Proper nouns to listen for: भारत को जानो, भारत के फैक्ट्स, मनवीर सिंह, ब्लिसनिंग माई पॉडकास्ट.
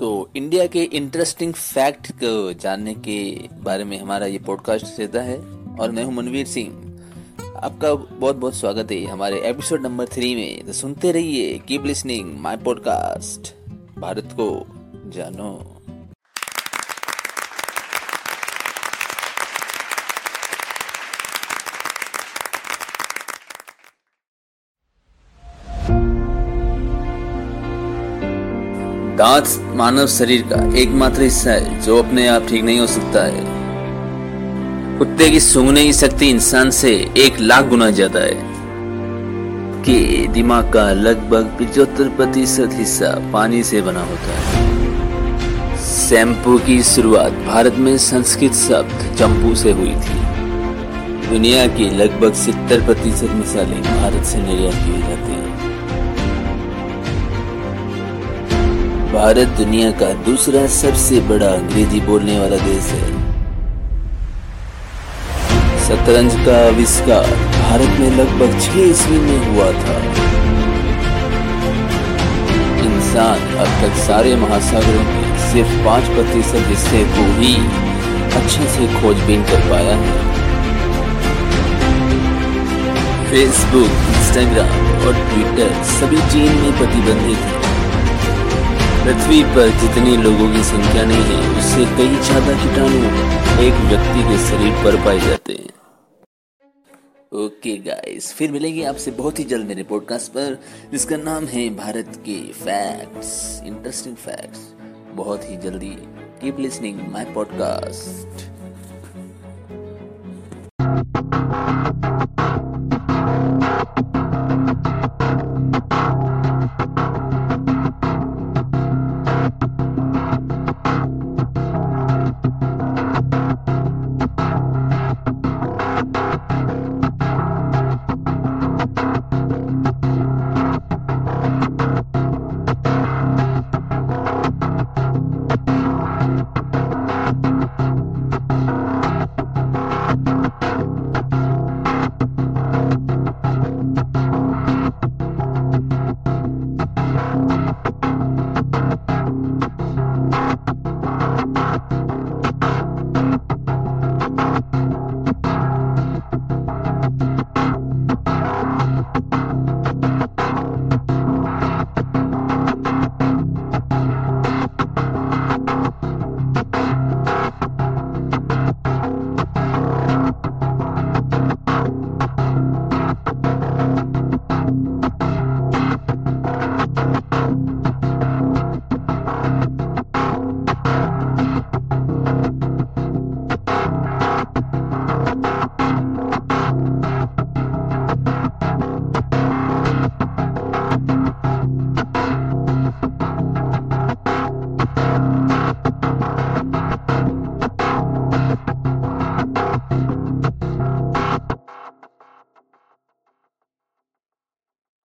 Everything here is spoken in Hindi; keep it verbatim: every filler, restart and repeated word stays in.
तो इंडिया के इंटरेस्टिंग फैक्ट को जानने के बारे में हमारा ये पॉडकास्ट रहता है और मैं हूँ मनवीर सिंह। आपका बहुत बहुत स्वागत है हमारे एपिसोड नंबर थ्री में। तो सुनते रहिए, keep ब्लिसनिंग माई पॉडकास्ट, भारत को जानो। दांत मानव शरीर का एकमात्र हिस्सा है जो अपने आप ठीक नहीं हो सकता है। कुत्ते की सूंघने की शक्ति इंसान से एक लाख गुना ज्यादा है। कि दिमाग का लगभग पिछहत्तर प्रतिशत हिस्सा पानी से बना होता है। शैम्पू की शुरुआत भारत में संस्कृत शब्द चंपू से हुई थी। दुनिया के लगभग सत्तर प्रतिशत मसाले भारत से निर्यात किए जाते हैं। भारत दुनिया का दूसरा सबसे बड़ा अंग्रेजी बोलने वाला देश है। शतरंज का आविष्कार भारत में लगभग छह ईस्वी में हुआ था। इंसान अब तक सारे महासागरों में सिर्फ पांच प्रतिशत हिस्से को ही अच्छे से खोजबीन कर पाया है। फेसबुक, इंस्टाग्राम और ट्विटर सभी चीन में प्रतिबंधित हैं। पृथ्वी पर जितने लोगों की संख्या नहीं है, उससे कई ज्यादा कीटाणु एक व्यक्ति के शरीर पर पाए जाते हैं। ओके गाइस, फिर मिलेंगे आपसे बहुत ही जल्द मेरे पॉडकास्ट पर, जिसका नाम है भारत के फैक्ट्स, इंटरेस्टिंग फैक्ट्स। बहुत ही जल्दी कीप लिसनिंग माय पॉडकास्ट।